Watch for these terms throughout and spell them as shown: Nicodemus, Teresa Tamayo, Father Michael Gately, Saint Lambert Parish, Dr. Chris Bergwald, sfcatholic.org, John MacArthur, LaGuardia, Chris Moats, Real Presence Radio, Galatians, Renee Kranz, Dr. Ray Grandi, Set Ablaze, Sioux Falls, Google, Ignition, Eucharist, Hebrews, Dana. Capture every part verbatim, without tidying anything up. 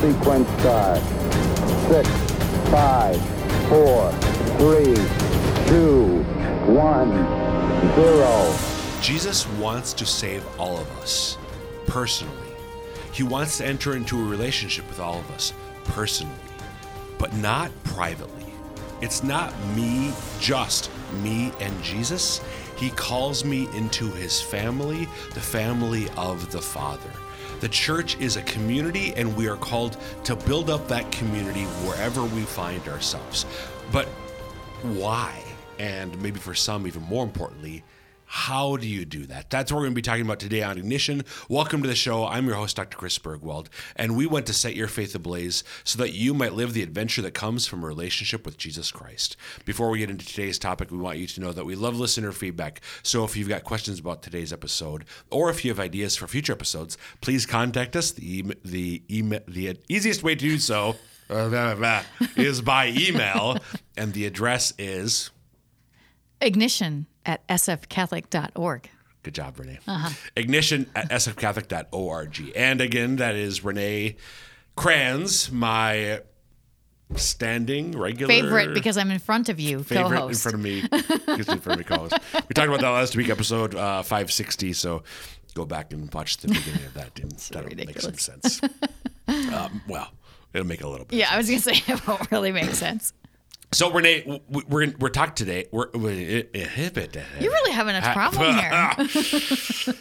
sequence start. Six, five, four, three, two, one, zero. Jesus wants to save all of us, personally. He wants to enter into a relationship with all of us, personally, but not privately. It's not me, just me and Jesus. He calls me into his family, the family of the Father. The church is a community, and we are called to build up that community wherever we find ourselves. But why? And maybe for some, even more importantly, how do you do that? That's what we're going to be talking about today on Ignition. Welcome to the show. I'm your host, Doctor Chris Bergwald, and we want to set your faith ablaze so that you might live the adventure that comes from a relationship with Jesus Christ. Before we get into today's topic, we want you to know that we love listener feedback. So if you've got questions about today's episode, or if you have ideas for future episodes, please contact us. The the email, the easiest way to do so is by email, and the address is Ignition at s f catholic dot org. Good job, Renee. Uh-huh. Ignition at s f catholic dot org. And again, that is Renee Kranz, my standing regular favorite, because I'm in front of you, favorite co-host. Favorite in front of me. Excuse me, in front of me, co-host. We talked about that last week, episode uh, five sixty, so go back and watch the beginning of that. And that'll ridiculous. Make some sense. um, well, it'll make a little bit yeah, of sense. Yeah, I was going to say it won't really make sense. So Renee, we're we're talking today. We're, we're you really have enough problem here.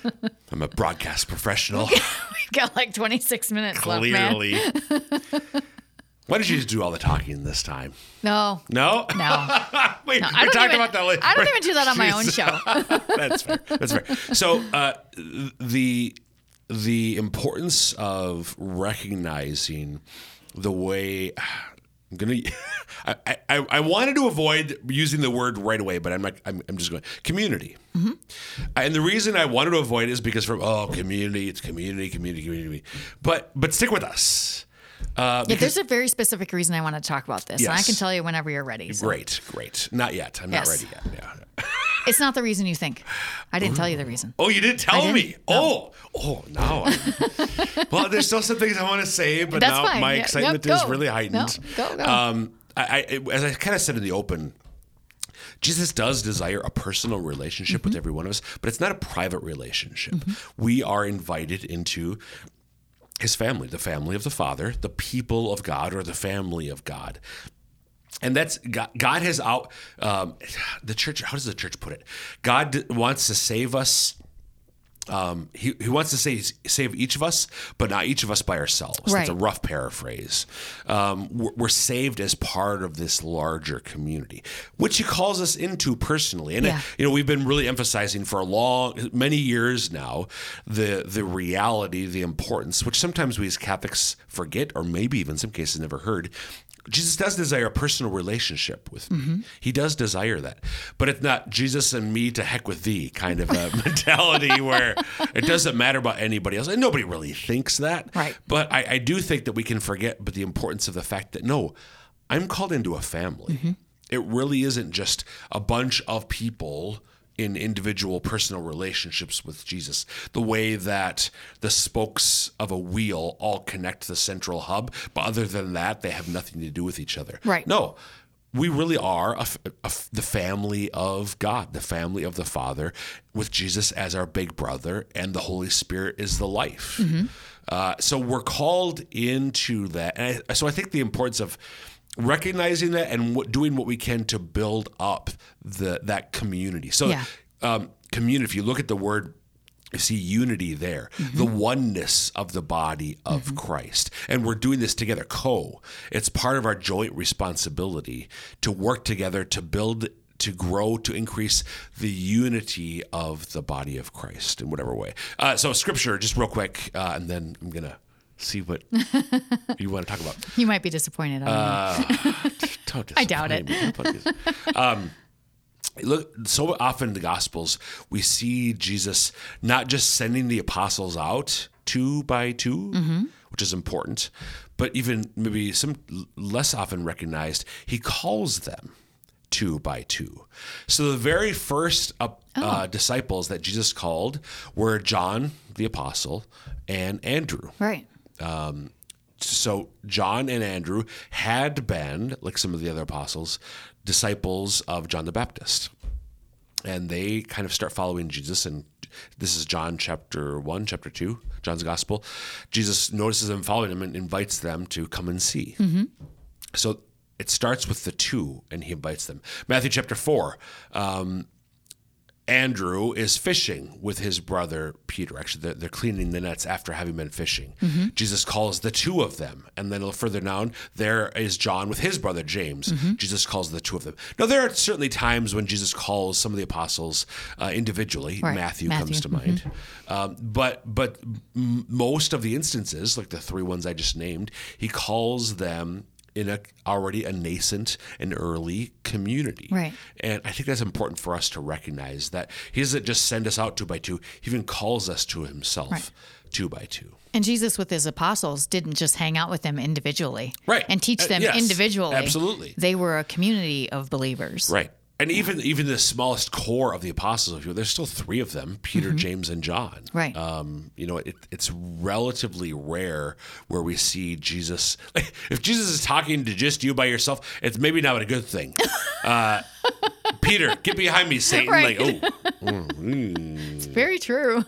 I'm a broadcast professional. We've got like twenty-six minutes Clearly. left, man. Why did you just do all the talking this time? No, no, no. Wait, no, we talked even, about that later. I don't even do that on my own show. That's fair. That's fair. So uh, the the importance of recognizing the way. I'm gonna. I, I I wanted to avoid using the word right away, but I'm not. I'm, I'm just going community. Mm-hmm. And the reason I wanted to avoid it is because from oh community, it's community, community, community. But but stick with us. Uh, yeah, there's a very specific reason I want to talk about this, yes. And I can tell you whenever you're ready. So. Great, great. Not yet. I'm yes. not ready yet. Yeah. It's not the reason you think. I didn't Ooh. tell you the reason. Oh, you didn't tell didn't? me. No. Oh, oh, no. Well, there's still some things I want to say, but That's now fine. my yeah. excitement nope, is go. really heightened. No. Go, go. Um, I, I, as I kind of said in the open, Jesus does desire a personal relationship mm-hmm. with every one of us, but it's not a private relationship. Mm-hmm. We are invited into his family, the family of the Father, the people of God, or the family of God. And that's God, God has out um, the church. How does the church put it? God wants to save us. Um, he, he wants to save, save each of us, but not each of us by ourselves. Right. That's a rough paraphrase. Um, we're, we're saved as part of this larger community, which he calls us into personally. And yeah. it, you know, we've been really emphasizing for a long, many years now, the the reality, the importance, which sometimes we as Catholics forget, or maybe even in some cases never heard. Jesus does desire a personal relationship with me. Mm-hmm. He does desire that. But it's not Jesus and me to heck with thee kind of a mentality where it doesn't matter about anybody else. And nobody really thinks that. Right. But I, I do think that we can forget but the importance of the fact that, no, I'm called into a family. Mm-hmm. It really isn't just a bunch of people in individual personal relationships with Jesus, the way that the spokes of a wheel all connect the central hub, but other than that, they have nothing to do with each other. Right. No, we really are a, a, the family of God, the family of the Father, with Jesus as our big brother, and the Holy Spirit is the life. Mm-hmm. Uh, so we're called into that. And I, so I think the importance of recognizing that and what, doing what we can to build up the that community. So yeah. um, community, if you look at the word, you see unity there, mm-hmm. the oneness of the body of mm-hmm. Christ. And we're doing this together, co. It's part of our joint responsibility to work together, to build, to grow, to increase the unity of the body of Christ in whatever way. Uh, so scripture, just real quick, uh, and then I'm going to see what you want to talk about. You might be disappointed. I don't, uh, don't disappoint I doubt it. um, look, so often in the Gospels, we see Jesus not just sending the apostles out two by two, mm-hmm. which is important, but even maybe some less often recognized, he calls them two by two. So the very first uh, oh. uh, disciples that Jesus called were John the apostle and Andrew. Right. Um, So John and Andrew had been, like some of the other apostles, disciples of John the Baptist. And they kind of start following Jesus. And this is John chapter one, chapter two, John's gospel. Jesus notices them following him and invites them to come and see. Mm-hmm. So it starts with the two, and he invites them. Matthew chapter four, um, Andrew is fishing with his brother Peter. Actually, they're, they're cleaning the nets after having been fishing. Mm-hmm. Jesus calls the two of them. And then a little further down, there is John with his brother James. Mm-hmm. Jesus calls the two of them. Now, there are certainly times when Jesus calls some of the apostles uh, individually. Right. Matthew, Matthew comes to mind. Mm-hmm. Um, but but m- most of the instances, like the three ones I just named, he calls them in a already a nascent and early community. Right. And I think that's important for us to recognize that he doesn't just send us out two by two, he even calls us to himself right. two by two. And Jesus with his apostles didn't just hang out with them individually right. and teach them uh, yes, individually. Absolutely. They were a community of believers. Right. And yeah. even even the smallest core of the apostles, there's still three of them, Peter, mm-hmm. James, and John. Right. Um, you know, it, it's relatively rare where we see Jesus. Like, if Jesus is talking to just you by yourself, it's maybe not a good thing. Uh, Peter, get behind me, Satan. Right. Like, oh. Mm-hmm. It's very true.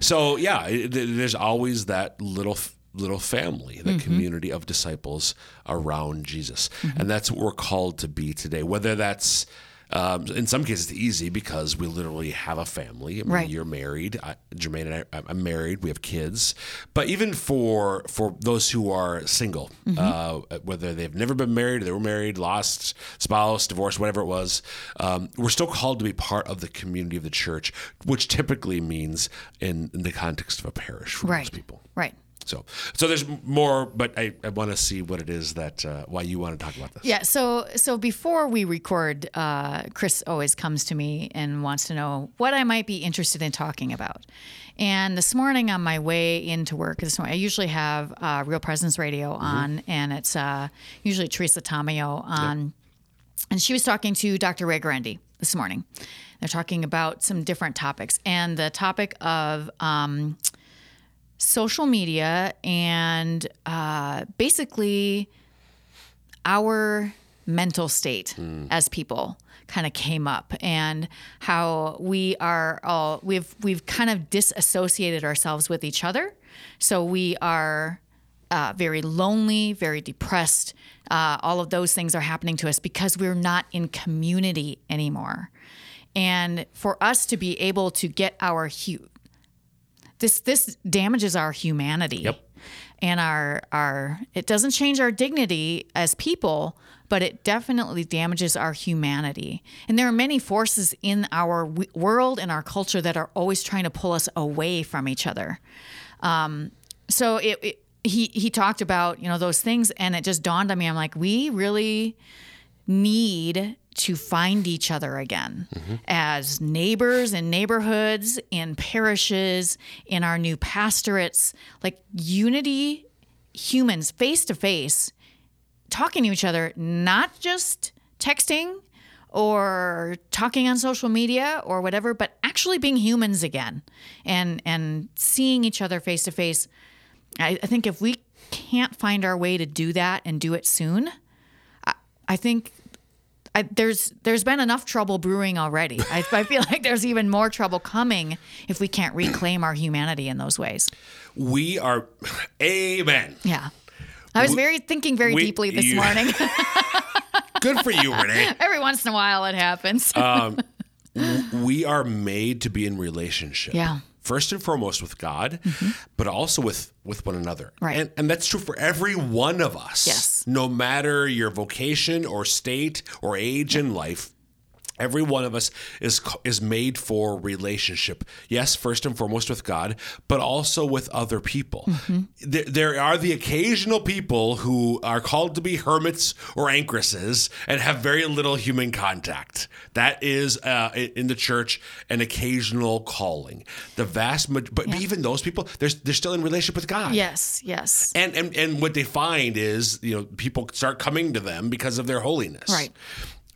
So, yeah, it, there's always that little... little family, the mm-hmm. community of disciples around Jesus. Mm-hmm. And that's what we're called to be today. Whether that's, um, in some cases, it's easy because we literally have a family. I mean, right. You're married. I, Jermaine and I, I'm married. We have kids. But even for for those who are single, mm-hmm. uh, whether they've never been married, or they were married, lost spouse, divorced, whatever it was, um, we're still called to be part of the community of the church, which typically means in, in the context of a parish for right. most people. Right. So, so there's more, but I, I want to see what it is that uh, why you want to talk about this. Yeah. So, so before we record, uh, Chris always comes to me and wants to know what I might be interested in talking about. And this morning on my way into work, this morning I usually have uh, Real Presence Radio on, mm-hmm. and it's uh, usually Teresa Tamayo on, yep. and she was talking to Doctor Ray Grandi this morning. They're talking about some different topics, and the topic of. Um, social media and uh, basically our mental state mm. as people kind of came up, and how we are all, we've, we've kind of disassociated ourselves with each other. So we are uh, very lonely, very depressed. Uh, all of those things are happening to us because we're not in community anymore. And for us to be able to get our hue, This this damages our humanity, yep. and our our. It doesn't change our dignity as people, but it definitely damages our humanity. And there are many forces in our w- world and our culture that are always trying to pull us away from each other. Um, so it, it he he talked about you know those things, and it just dawned on me. I'm like, we really need to find each other again mm-hmm. as neighbors in neighborhoods, in parishes, in our new pastorates, like unity, humans face to face, talking to each other, not just texting or talking on social media or whatever, but actually being humans again and, and seeing each other face to face. I, I think if we can't find our way to do that and do it soon, I, I think I, there's there's been enough trouble brewing already. I, I feel like there's even more trouble coming if we can't reclaim our humanity in those ways. We are, amen. Yeah, I was we, very thinking very we, deeply this you, morning. Good for you, Renee. Every once in a while, it happens. um, we are made to be in relationship. Yeah. First and foremost with God, mm-hmm. but also with, with one another. Right. And, and that's true for every one of us. Yes. No matter your vocation or state or age yeah. in life, every one of us is is made for relationship. Yes, first and foremost with God, but also with other people. Mm-hmm. There, there are the occasional people who are called to be hermits or anchoresses and have very little human contact. That is uh, in the church an occasional calling. The vast, but yeah. even those people, they're they're still in relationship with God. Yes, yes. And and and what they find is, you know, people start coming to them because of their holiness. Right.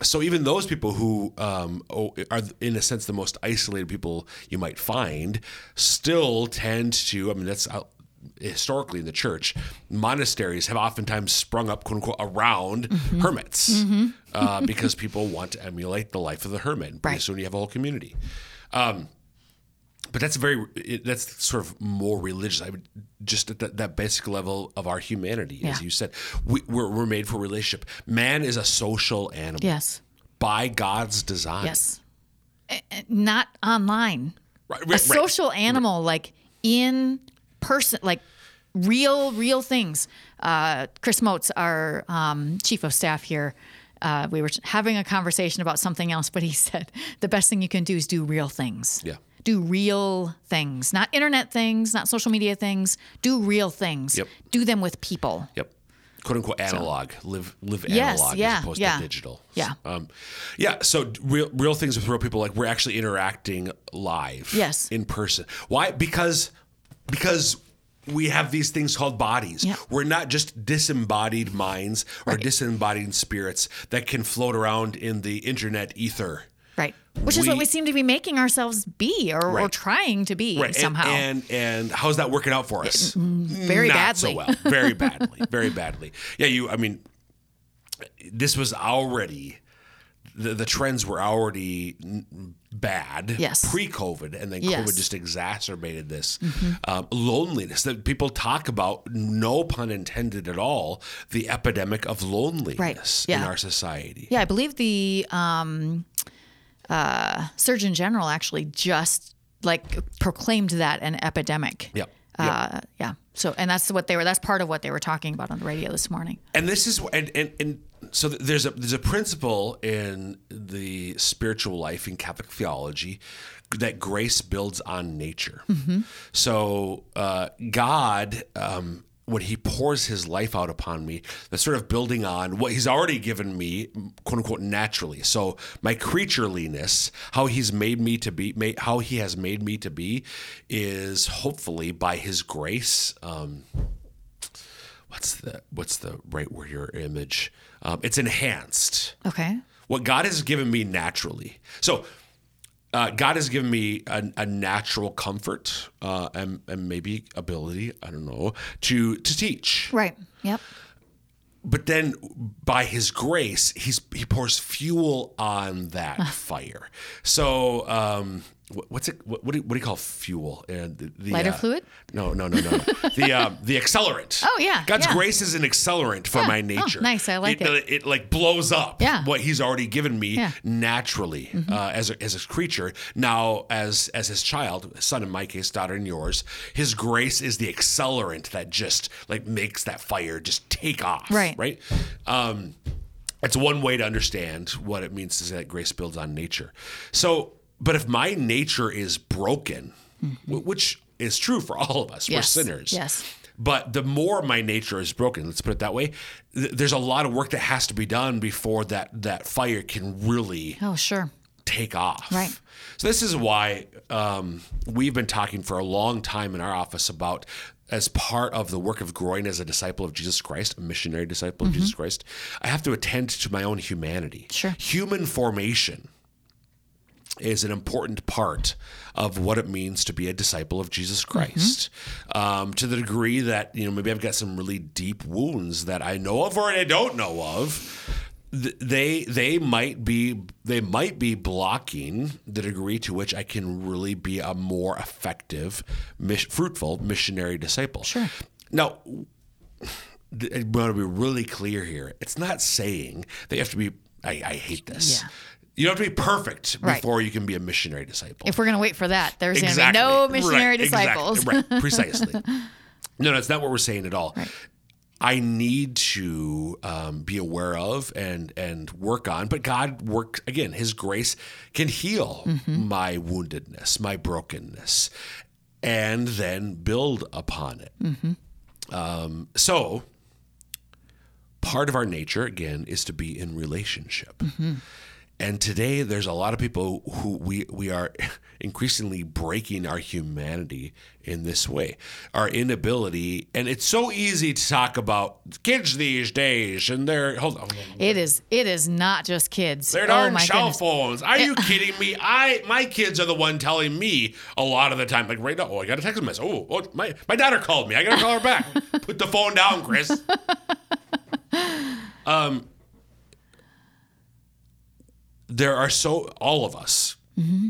So even those people who um, are, in a sense, the most isolated people you might find still tend to, I mean, that's historically in the church, monasteries have oftentimes sprung up, quote unquote, around mm-hmm. hermits mm-hmm. uh, because people want to emulate the life of the hermit. Right. Pretty soon you have a whole community. Um, but that's very, that's sort of more religious. I would just at that, that basic level of our humanity, yeah. as you said, we, we're, we're made for relationship. Man is a social animal. Yes. By God's design. Yes. Not online. Right, right, a social right, animal, right. like in person, like real, real things. Uh, Chris Moats, our um, chief of staff here, uh, we were having a conversation about something else, but he said, the best thing you can do is do real things. Yeah. Do real things, not internet things, not social media things. Do real things. Yep. Do them with people. Yep. "Quote unquote analog, so, live live yes, analog yeah, as opposed yeah. to digital." Yeah, um, yeah. So real real things with real people, like we're actually interacting live, yes, in person. Why? Because because we have these things called bodies. Yep. We're not just disembodied minds or right. disembodied spirits that can float around in the internet ether. Right, which we, is what we seem to be making ourselves be, or, right. or trying to be right. somehow. And, and and how's that working out for us? It, very Not badly. So well. Very badly. Very badly. Yeah, you. I mean, this was already the, the trends were already bad. Yes. Pre-COVID, and then yes. COVID just exacerbated this mm-hmm. um, loneliness that people talk about. No pun intended at all. The epidemic of loneliness right. yeah. in our society. Yeah, I believe the. Um, Uh, Surgeon General actually just like proclaimed that an epidemic. Yep. Uh, yep. Yeah. So, and that's what they were, that's part of what they were talking about on the radio this morning. And this is, and, and, and so there's a, there's a principle in the spiritual life in Catholic theology that grace builds on nature. Mm-hmm. So, uh, God, um, when he pours his life out upon me, that's sort of building on what he's already given me, quote unquote, naturally. So my creatureliness, how he's made me to be, made, how he has made me to be, is hopefully by his grace. Um, what's the what's the right word here? Image. Um, it's enhanced. Okay. What God has given me naturally. So. Uh, God has given me a, a natural comfort uh, and, and maybe ability, I don't know, to to teach. Right. Yep. But then by his grace, he's he pours fuel on that uh. fire. So um, what's it? What, what, do you, what do you call fuel? And the, the lighter uh, fluid? No, no, no, no. the uh, the accelerant. Oh yeah. God's yeah. grace is an accelerant for yeah. my nature. Oh, nice, I like it. It, it like blows up yeah. what He's already given me yeah. naturally mm-hmm. uh, as a, as a creature. Now as as His child, son in my case, daughter in yours, His grace is the accelerant that just like makes that fire just take off. Right. Right. Um, it's one way to understand what it means to say that grace builds on nature. So. But if my nature is broken, mm-hmm. which is true for all of us, yes. we're sinners. Yes. But the more my nature is broken, let's put it that way, th- there's a lot of work that has to be done before that, that fire can really oh, sure. take off. Right. So this is why um, we've been talking for a long time in our office about, as part of the work of growing as a disciple of Jesus Christ, a missionary disciple of mm-hmm. Jesus Christ, I have to attend to my own humanity. Sure. Human formation is an important part of what it means to be a disciple of Jesus Christ. Mm-hmm. Um, to the degree that, you know, maybe I've got some really deep wounds that I know of or I don't know of, th- they they might be they might be blocking the degree to which I can really be a more effective, mis- fruitful missionary disciple. Sure. Now, I want to be really clear here. It's not saying that you have to be, I, I hate this. Yeah. You don't have to be perfect before right. you can be a missionary disciple. If we're going to wait for that, there's exactly. going to be no missionary right. disciples. Exactly. Right, precisely. No, that's not what we're saying at all. Right. I need to um, be aware of and and work on, but God works, again, His grace can heal mm-hmm. my woundedness, my brokenness, and then build upon it. Mm-hmm. Um, so part of our nature, again, is to be in relationship. Mm-hmm. And today, there's a lot of people who we we are increasingly breaking our humanity in this way. Our inability, and it's so easy to talk about kids these days, and they're hold on. It is it is not just kids. They're darn oh cell phones. Are you kidding me? I my kids are the one telling me a lot of the time. Like right now, oh, I got a text message. Oh, oh my my daughter called me. I gotta call her back. Put the phone down, Chris. um. There are so all of us mm-hmm.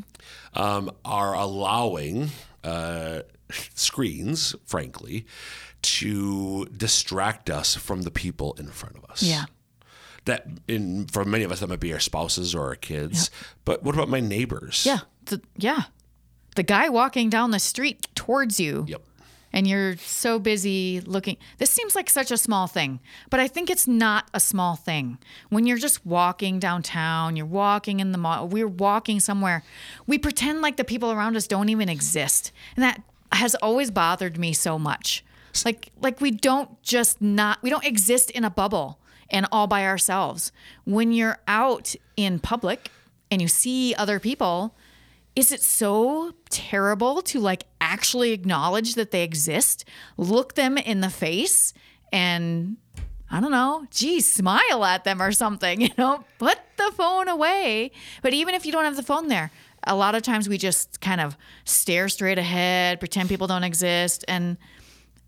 um, are allowing uh, screens, frankly, to distract us from the people in front of us. Yeah, that in for many of us that might be our spouses or our kids. Yep. But what about my neighbors? Yeah, the, yeah, the guy walking down the street towards you. Yep. And you're so busy looking. This seems like such a small thing, but I think it's not a small thing. When you're just walking downtown, you're walking in the mall, we're walking somewhere, we pretend like the people around us don't even exist. And that has always bothered me so much. Like, like we don't just not, we don't exist in a bubble and all by ourselves. When you're out in public and you see other people, is it so terrible to like actually acknowledge that they exist, look them in the face and I don't know, geez, smile at them or something, you know, put the phone away. But even if you don't have the phone there, a lot of times we just kind of stare straight ahead, pretend people don't exist. And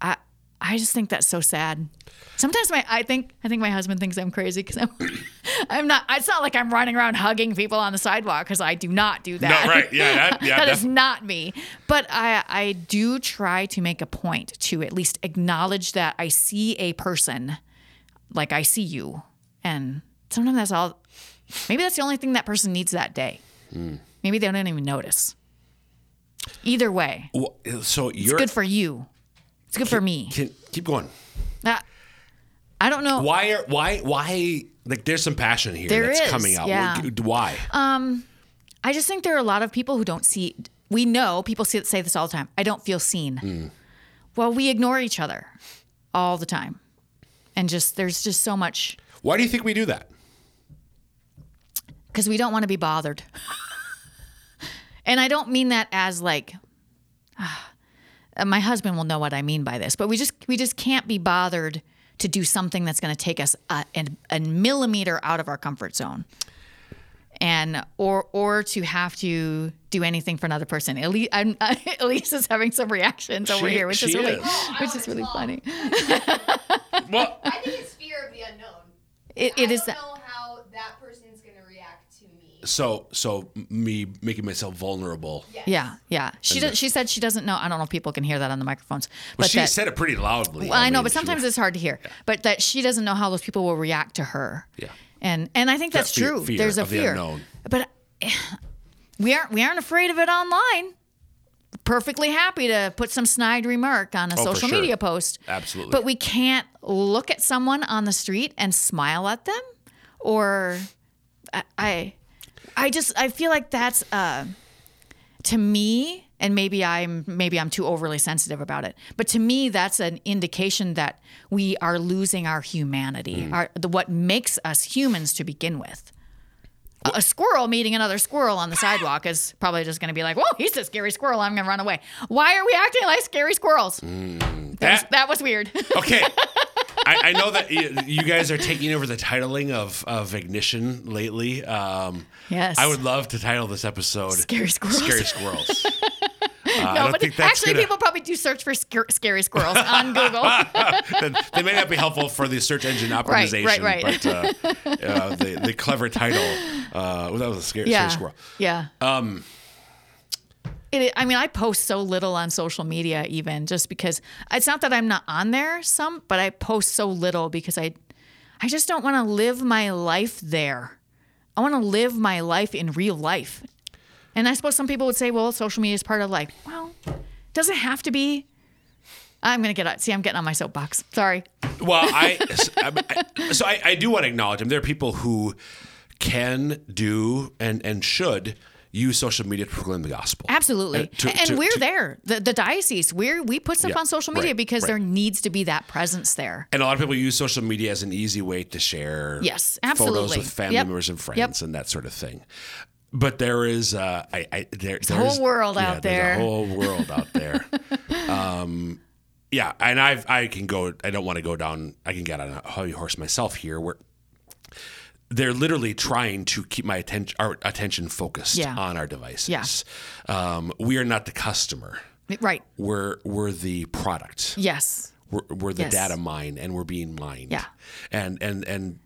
I, I just think that's so sad. Sometimes my, I think, I think my husband thinks I'm crazy because I'm, I'm not. It's not like I'm running around hugging people on the sidewalk because I do not do that. No, right? Yeah, that, yeah, that is not me. But I, I do try to make a point to at least acknowledge that I see a person, like I see you, and sometimes that's all. Maybe that's the only thing that person needs that day. Mm. Maybe they don't even notice. Either way, well, so you're, it's good for you. It's good can, for me. Can, keep going. Uh, I don't know. Why are, why, why, like there's some passion here there that's is, coming out. Yeah. Why? Um, I just think there are a lot of people who don't see, we know people say this all the time. I don't feel seen. Mm. Well, we ignore each other all the time. And just, there's just so much. Why do you think we do that? Because we don't want to be bothered. And I don't mean that as like, uh, my husband will know what I mean by this, but we just, we just can't be bothered to do something that's going to take us a, a, a millimeter out of our comfort zone, and or or to have to do anything for another person. At least, I'm, I, at least is having some reactions over she, here, which is really, is. which is really well, funny. Well, I think it's fear of the unknown. It, it I is. I don't that. know how that person's going to react to me. So, so me making myself vulnerable. Yes. Yeah, yeah. She does, she said she doesn't know. I don't know if people can hear that on the microphones. But well, she that, said it pretty loudly. Well, I, I know, mean, but sometimes was, it's hard to hear. Yeah. But that she doesn't know how those people will react to her. Yeah. And and I think that that's fear, true. Fear There's a of fear. The unknown. But we aren't we aren't afraid of it online. Perfectly happy to put some snide remark on a oh, social sure. media post. Absolutely. But we can't look at someone on the street and smile at them, or I. I I just, I feel like that's, uh, to me, and maybe I'm, maybe I'm too overly sensitive about it, but to me, that's an indication that we are losing our humanity, mm. our, the, what makes us humans to begin with. A, a squirrel meeting another squirrel on the sidewalk is probably just going to be like, whoa, he's a scary squirrel. I'm going to run away. Why are we acting like scary squirrels? Mm, that, that, was, that was weird. Okay. I, I know that you guys are taking over the titling of, of Ignition lately. Um, yes. I would love to title this episode Scary Squirrels. Scary Squirrels. Uh, no, but actually gonna... people probably do search for sc- scary squirrels on Google. They may not be helpful for the search engine optimization, right, right, right. but uh, uh, the, the clever title, uh, well, that was a scary, yeah. scary squirrel. Yeah. Um, it, I mean, I post so little on social media even just because it's not that I'm not on there some, but I post so little because I, I just don't want to live my life there. I want to live my life in real life. And I suppose some people would say, well, social media is part of life. Well, does it have to be? I'm going to get out. See, I'm getting on my soapbox. Sorry. Well, I, so, I, so I, I do want to acknowledge, I mean, there are people who can, do, and, and should use social media to proclaim the gospel. Absolutely. And, to, and to, we're to, there. The, the diocese, we're, we put stuff yeah, on social media right, because right. there needs to be that presence there. And a lot of people use social media as an easy way to share yes, absolutely. photos with family yep. members and friends yep. and that sort of thing. But there is uh, I, I, there, there's a whole world yeah, out there. There's a whole world out there. um, yeah, and I've I can go. I don't want to go down. I can get on a hobby horse myself here. Where they're literally trying to keep my attention, our attention focused yeah. on our devices. Yeah. Um, we are not the customer. Right. We're we're the product. Yes. We're, we're the yes. data mine, and we're being mined. Yeah. And and and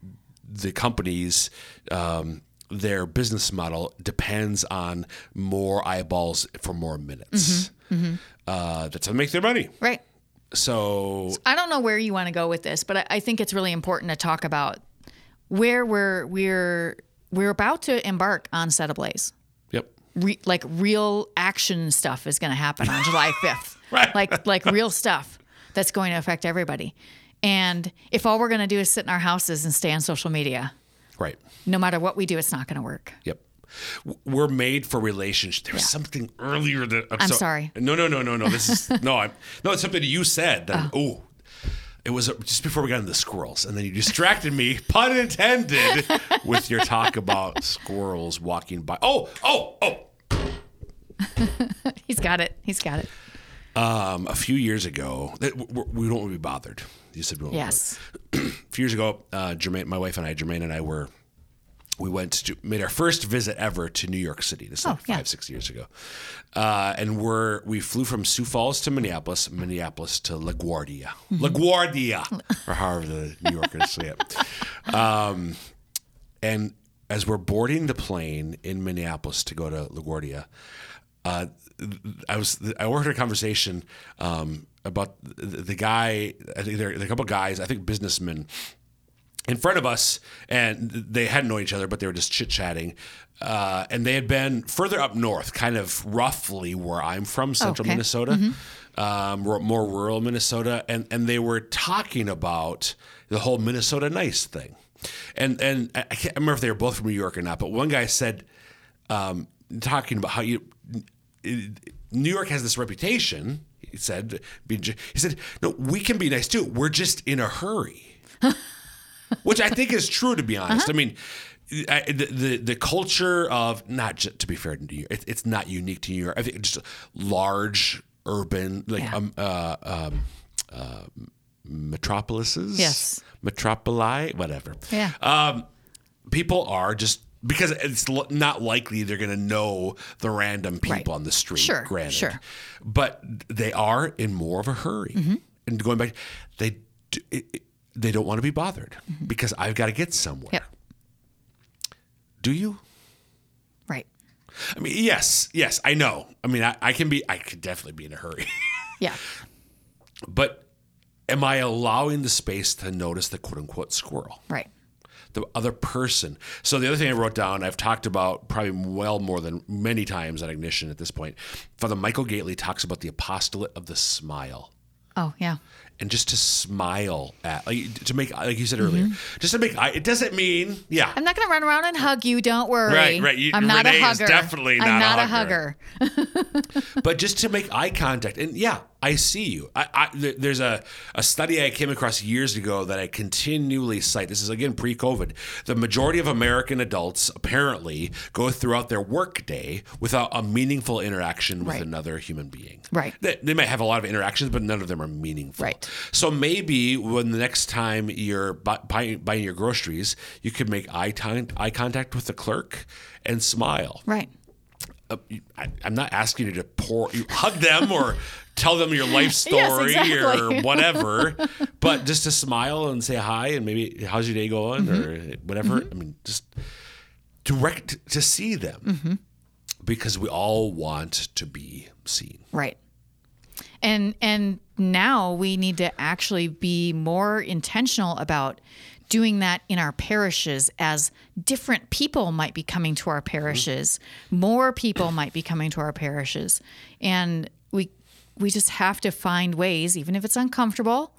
the companies. Um, Their business model depends on more eyeballs for more minutes. Mm-hmm, mm-hmm. Uh, that's how they make their money. Right. So, so I don't know where you want to go with this, but I, I think it's really important to talk about where we're we're we're about to embark on Set Ablaze. Yep. Re, like real action stuff is going to happen on July fifth. Right. Like like real stuff that's going to affect everybody. And if all we're going to do is sit in our houses and stay on social media. Right. No matter what we do, it's not going to work. Yep. We're made for relationships. There was yeah. something earlier that I'm, I'm so, sorry. No, no, no, no, no. This is no. I'm no. It's something you said. That, oh. oh, it was just before we got into the squirrels, and then you distracted me, pun intended, with your talk about squirrels walking by. Oh, oh, oh. He's got it. He's got it. Um, a few years ago, we don't want to be bothered. You said we don't. Yes. A few years ago, uh, Jermaine, my wife and I, Jermaine and I were, we went to made our first visit ever to New York City. This is oh, like five, yeah. six years ago, uh, and we're we flew from Sioux Falls to Minneapolis, Minneapolis to LaGuardia, mm-hmm. LaGuardia, or however the New Yorkers say it. Um, and as we're boarding the plane in Minneapolis to go to LaGuardia. Uh, I was I overheard a conversation um, about the, the guy. I think there, there are a couple of guys, I think businessmen, in front of us, and they hadn't known each other, but they were just chit chatting. Uh, and they had been further up north, kind of roughly where I'm from, central okay. Minnesota, mm-hmm. um, more rural Minnesota, and and they were talking about the whole Minnesota nice thing. And and I can't remember if they were both from New York or not, but one guy said, um, talking about how you. New York has this reputation, he said. He said, no, we can be nice too. We're just in a hurry, which I think is true, to be honest. Uh-huh. I mean, I, the, the the culture of, not just, to be fair to New York, it, it's not unique to New York. I think just large urban, like yeah. um, uh, um, uh, metropolises, yes, metropoli, whatever. Yeah, um, people are just. Because it's not likely they're going to know the random people right. on the street, sure, granted. Sure. But they are in more of a hurry. Mm-hmm. And going back, they do, it, they don't want to be bothered mm-hmm. because I've got to get somewhere. Yep. Do you? Right. I mean, yes, yes, I know. I mean, I, I can be, I could definitely be in a hurry. yeah. But am I allowing the space to notice the quote unquote squirrel? Right. The other person. So the other thing I wrote down, I've talked about probably well more than many times at Ignition at this point. Father Michael Gately talks about the apostolate of the smile. Oh yeah. And just to smile at, like, to make, like you said earlier, mm-hmm. just to make. It doesn't mean, yeah. I'm not going to run around and hug you. Don't worry. Right, right. You, I'm not Renee a hugger. Is definitely not I'm not a hugger. A hugger. But just to make eye contact, and yeah, I see you. I, I there's a, a study I came across years ago that I continually cite. This is again pre-COVID. The majority of American adults apparently go throughout their workday without a meaningful interaction with right. another human being. Right. They, they might have a lot of interactions, but none of them are meaningful. Right. So maybe when the next time you're buying, buying your groceries, you could make eye, t- eye contact with the clerk and smile. Right. Uh, I, I'm not asking you to pour, you hug them or tell them your life story yes, exactly. or whatever, but just to smile and say hi and maybe how's your day going mm-hmm. or whatever. Mm-hmm. I mean, just direct to see them mm-hmm. because we all want to be seen. Right. And and now we need to actually be more intentional about doing that in our parishes as different people might be coming to our parishes. Mm-hmm. More people might be coming to our parishes. And we we just have to find ways, even if it's uncomfortable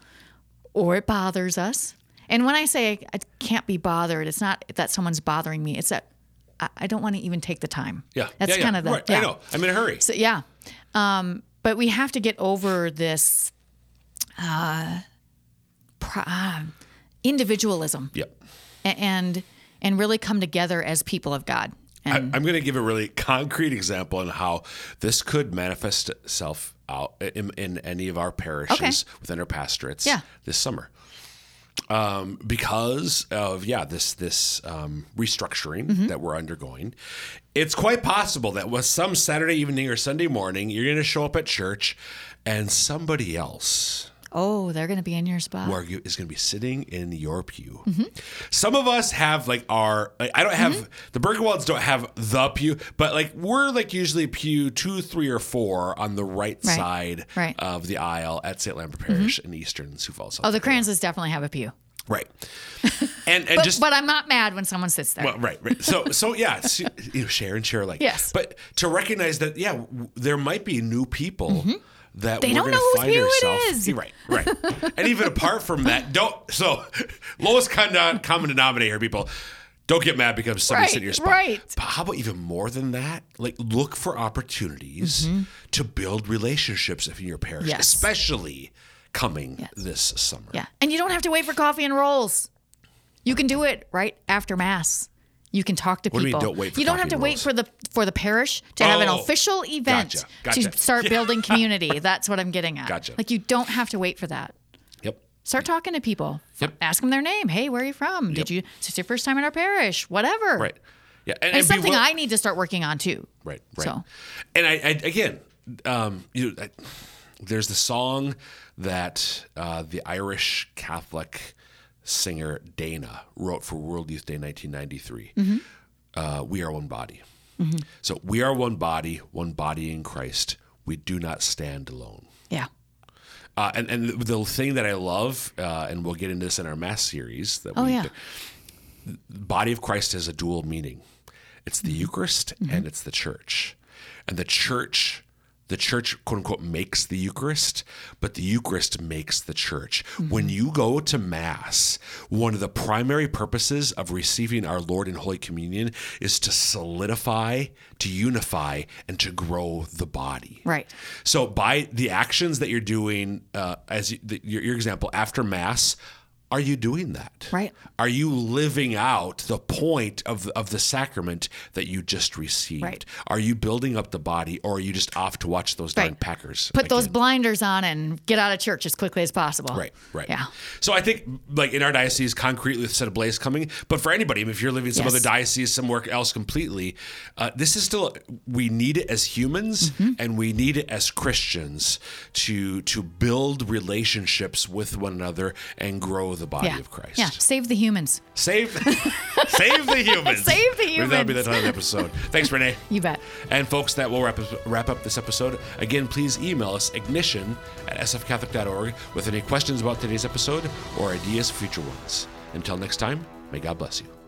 or it bothers us. And when I say I can't be bothered, it's not that someone's bothering me. It's that I don't want to even take the time. Yeah. That's yeah, kind yeah. of the... Right. Yeah. I know. I'm in a hurry. So yeah. Um But we have to get over this uh, pro- uh, individualism, yep. and and really come together as people of God I, I'm going to give a really concrete example on how this could manifest itself out in, in any of our parishes okay. within our pastorates yeah. this summer. Um, because of, yeah, this this um, restructuring mm-hmm. that we're undergoing, it's quite possible that with some Saturday evening or Sunday morning, you're going to show up at church and somebody else... Oh, they're going to be in your spot. Where you, is going to be sitting in your pew. Mm-hmm. Some of us have like our, like I don't have, mm-hmm. the Bergwalds don't have the pew, but like we're like usually pew two, three, or four on the right, right. side right. of the aisle at Saint Lambert Parish mm-hmm. in Eastern Sioux Falls. South oh, the Kranzes Carolina. Definitely have a pew. Right. And, and but, just, but I'm not mad when someone sits there. Well, right, right. So, so yeah, so, you know, share and share like. Yes. But to recognize that, yeah, w- there might be new people mm-hmm. that they we're don't know whose pew it is. You're right, right. And even apart from that, don't, so lowest common denominator, people, don't get mad because somebody's right, in your spot. Right. But how about even more than that? Like, look for opportunities mm-hmm. to build relationships in your parish, yes. especially coming yes. this summer. Yeah. And you don't have to wait for coffee and rolls. You can do it right after Mass. You can talk to what people. Do you, don't wait for you don't have to wait for the for the parish to oh, have an official event gotcha, gotcha. to start yeah. building community. That's what I'm getting at. Gotcha. Like you don't have to wait for that. Yep. Start talking to people. Yep. Ask them their name. Hey, where are you from? Yep. Did you? It's your first time in our parish. Whatever. Right. Yeah. And, and, and it's something will- I need to start working on too. Right. Right. So. And I, I again, um, you know, I, there's the song that uh, the Irish Catholic singer Dana wrote for World Youth Day nineteen ninety-three. Mm-hmm. Uh, we are one body. Mm-hmm. So we are one body, one body in Christ. We do not stand alone. Yeah. Uh, and, and the thing that I love, uh, and we'll get into this in our Mass series, that oh, we, yeah. the body of Christ has a dual meaning. It's the mm-hmm. Eucharist mm-hmm. and it's the church. And the church... The church, quote unquote, makes the Eucharist, but the Eucharist makes the church. Mm-hmm. When you go to Mass, one of the primary purposes of receiving our Lord in Holy Communion is to solidify, to unify, and to grow the body. Right. So by the actions that you're doing, uh, as you, the, your, your example, after Mass, are you doing that? Right. Are you living out the point of, of the sacrament that you just received? Right. Are you building up the body, or are you just off to watch those darn right. Packers? Put again? Those blinders on and get out of church as quickly as possible. Right, right. Yeah. So I think, like, in our diocese, concretely with Set Ablaze coming, but for anybody, I mean, if you're living in some yes. other diocese, somewhere else completely, uh, this is still, we need it as humans, mm-hmm. and we need it as Christians to, to build relationships with one another and grow the body yeah. of Christ. Yeah, save the humans. Save, save the humans. Save the humans. That'll be the title of the episode. Thanks, Renee. You bet. And folks, that will wrap up, wrap up this episode. Again, please email us ignition at s f catholic dot org with any questions about today's episode or ideas for future ones. Until next time, may God bless you.